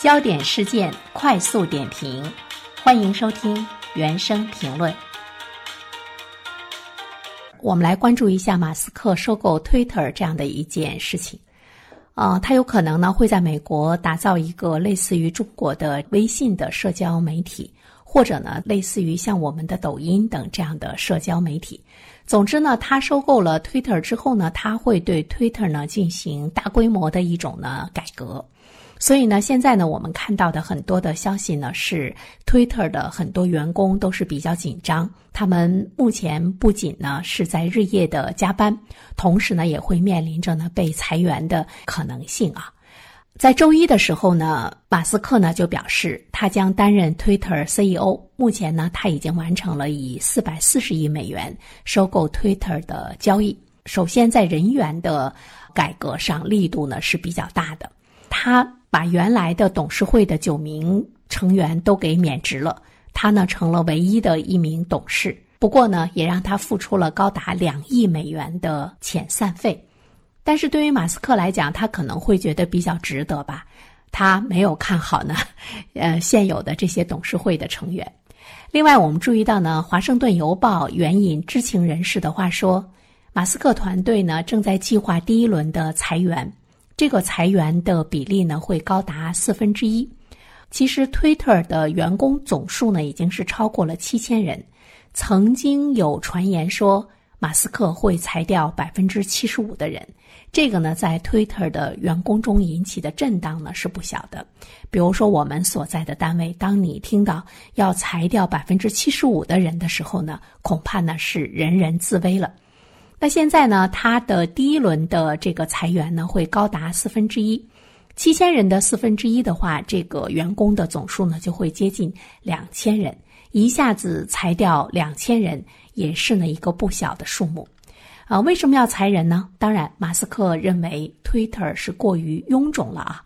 焦点事件快速点评，欢迎收听原声评论。我们来关注一下马斯克收购 Twitter 这样的一件事情。他有可能呢会在美国打造一个类似于中国的微信的社交媒体，或者呢类似于像我们的抖音等这样的社交媒体。总之呢，他收购了 Twitter 之后呢，他会对 Twitter 呢进行大规模的一种呢改革。所以呢，现在呢，我们看到的很多的消息呢，是 Twitter 的很多员工都是比较紧张。他们目前不仅呢是在日夜的加班，同时呢也会面临着呢被裁员的可能性啊。在周一的时候呢，马斯克呢就表示，他将担任 Twitter CEO。目前呢，他已经完成了以440亿美元收购 Twitter 的交易。首先，在人员的改革上力度呢是比较大的，他把原来的董事会的9名成员都给免职了，他呢成了唯一的一名董事。不过呢，也让他付出了高达$2亿的遣散费。但是对于马斯克来讲，他可能会觉得比较值得吧。他没有看好呢，现有的这些董事会的成员。另外，我们注意到呢，《华盛顿邮报》援引知情人士的话说，马斯克团队呢正在计划第一轮的裁员。这个裁员的比例呢会高达1/4。其实 Twitter 的员工总数呢已经是超过了7000人。曾经有传言说马斯克会裁掉 75% 的人。这个呢在 Twitter 的员工中引起的震荡呢是不小的。比如说我们所在的单位，当你听到要裁掉 75% 的人的时候呢，恐怕呢是人人自危了。那现在呢，他的第一轮的这个裁员呢，会高达1/4，7000人的1/4的话，这个员工的总数呢就会接近2000人，一下子裁掉2000人，也是呢一个不小的数目。为什么要裁人呢？当然，马斯克认为 Twitter 是过于臃肿了啊，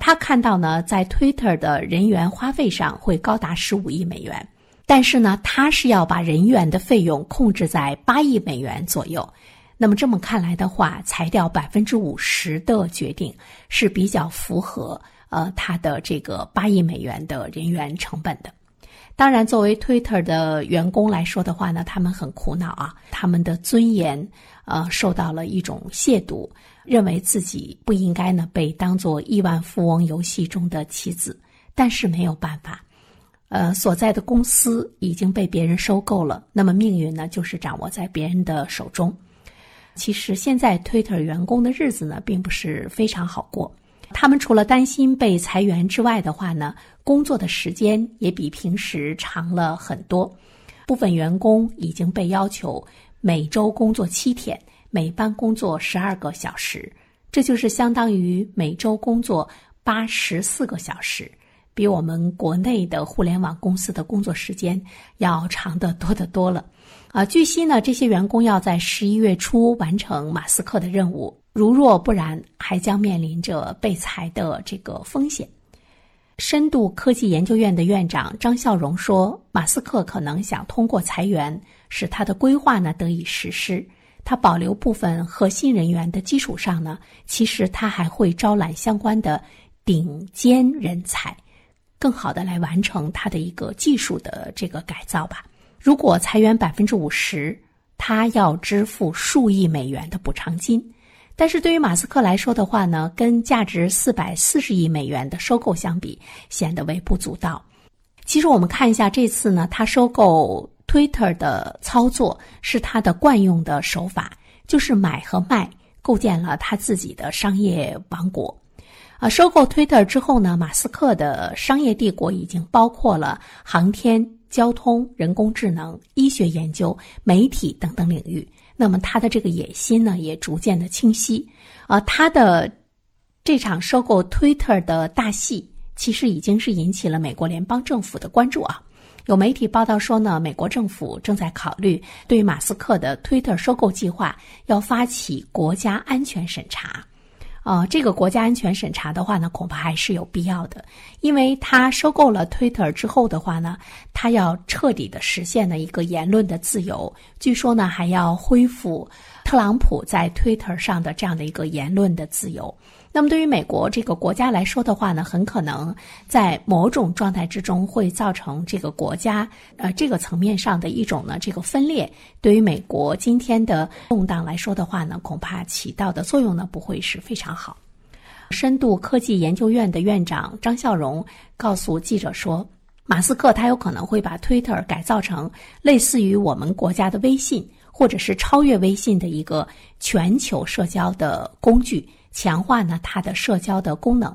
他看到呢，在 Twitter 的人员花费上会高达$15亿。但是呢，他是要把人员的费用控制在$8亿左右。那么这么看来的话，裁掉 50% 的决定是比较符合他的这个$8亿的人员成本的。当然，作为 Twitter 的员工来说的话呢，他们很苦恼啊，他们的尊严受到了一种亵渎，认为自己不应该呢被当作亿万富翁游戏中的棋子，但是没有办法。所在的公司已经被别人收购了，那么命运呢，就是掌握在别人的手中。其实现在 Twitter 员工的日子呢，并不是非常好过。他们除了担心被裁员之外的话呢，工作的时间也比平时长了很多。部分员工已经被要求每周工作7天，每班工作12个小时，这就是相当于每周工作84个小时。比我们国内的互联网公司的工作时间要长得多得多了。据悉呢，这些员工要在11月初完成马斯克的任务，如若不然，还将面临着被裁的这个风险。深度科技研究院的院长张笑荣说，马斯克可能想通过裁员使他的规划呢得以实施。他保留部分核心人员的基础上呢，其实他还会招揽相关的顶尖人才，更好的来完成它的一个技术的这个改造吧。如果裁员 50%， 它要支付数亿美元的补偿金。但是对于马斯克来说的话呢，跟价值$440亿的收购相比，显得微不足道。其实我们看一下这次呢，他收购 Twitter 的操作是他的惯用的手法，就是买和卖，构建了他自己的商业王国。收购 Twitter 之后呢，马斯克的商业帝国已经包括了航天、交通、人工智能、医学研究、媒体等等领域。那么他的这个野心呢，也逐渐的清晰。他的这场收购 Twitter 的大戏，其实已经是引起了美国联邦政府的关注啊。有媒体报道说呢，美国政府正在考虑对马斯克的 Twitter 收购计划要发起国家安全审查。这个国家安全审查的话呢，恐怕还是有必要的，因为他收购了 Twitter 之后的话呢，他要彻底的实现了一个言论的自由，据说呢还要恢复特朗普在 Twitter 上的这样的一个言论的自由。那么对于美国这个国家来说的话呢，很可能在某种状态之中会造成这个国家这个层面上的一种呢这个分裂。对于美国今天的动荡来说的话呢，恐怕起到的作用呢不会是非常好。深度科技研究院的院长张孝荣告诉记者说，马斯克他有可能会把 Twitter 改造成类似于我们国家的微信，或者是超越微信的一个全球社交的工具，强化呢它的社交的功能。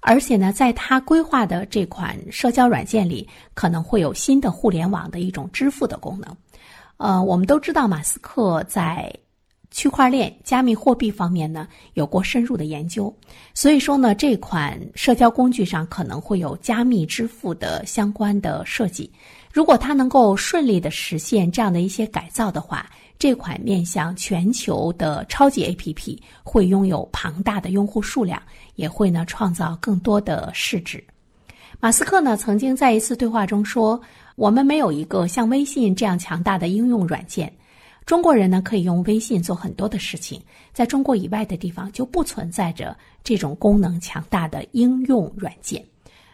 而且呢，在它规划的这款社交软件里，可能会有新的互联网的一种支付的功能。我们都知道马斯克在区块链加密货币方面呢有过深入的研究，所以说呢这款社交工具上可能会有加密支付的相关的设计。如果它能够顺利的实现这样的一些改造的话，这款面向全球的超级 APP 会拥有庞大的用户数量，也会呢创造更多的市值。马斯克呢曾经在一次对话中说，我们没有一个像微信这样强大的应用软件，中国人呢可以用微信做很多的事情，在中国以外的地方就不存在着这种功能强大的应用软件。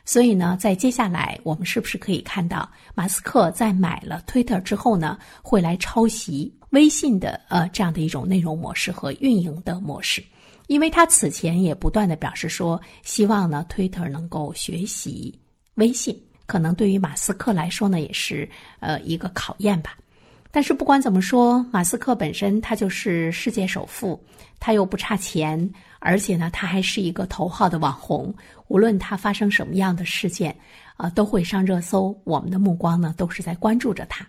所以呢，在接下来我们是不是可以看到马斯克在买了 Twitter 之后呢，会来抄袭微信的这样的一种内容模式和运营的模式。因为他此前也不断的表示说，希望呢 Twitter 能够学习微信，可能对于马斯克来说呢也是一个考验吧。但是不管怎么说，马斯克本身他就是世界首富，他又不差钱，而且呢他还是一个头号的网红，无论他发生什么样的事件都会上热搜，我们的目光呢都是在关注着他。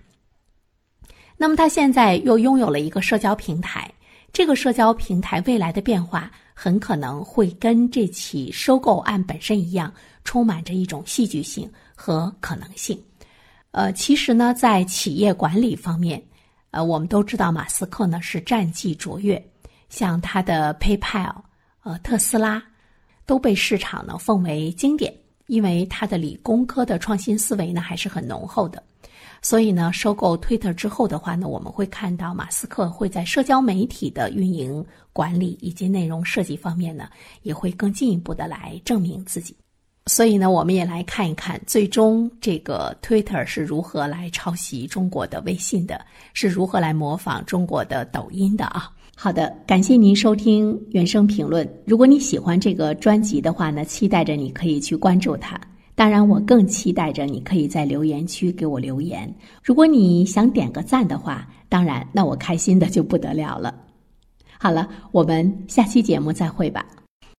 那么他现在又拥有了一个社交平台，这个社交平台未来的变化很可能会跟这起收购案本身一样，充满着一种戏剧性和可能性。其实呢，在企业管理方面，我们都知道马斯克呢是战绩卓越，像他的 PayPal、特斯拉都被市场呢奉为经典，因为他的理工科的创新思维呢还是很浓厚的。所以呢，收购 Twitter 之后的话呢，我们会看到马斯克会在社交媒体的运营管理以及内容设计方面呢，也会更进一步的来证明自己。所以呢，我们也来看一看最终这个 Twitter 是如何来抄袭中国的微信的，是如何来模仿中国的抖音的啊。好的，感谢您收听原声评论。如果你喜欢这个专辑的话呢，期待着你可以去关注它。当然我更期待着你可以在留言区给我留言。如果你想点个赞的话，当然那我开心的就不得了了。好了，我们下期节目再会吧。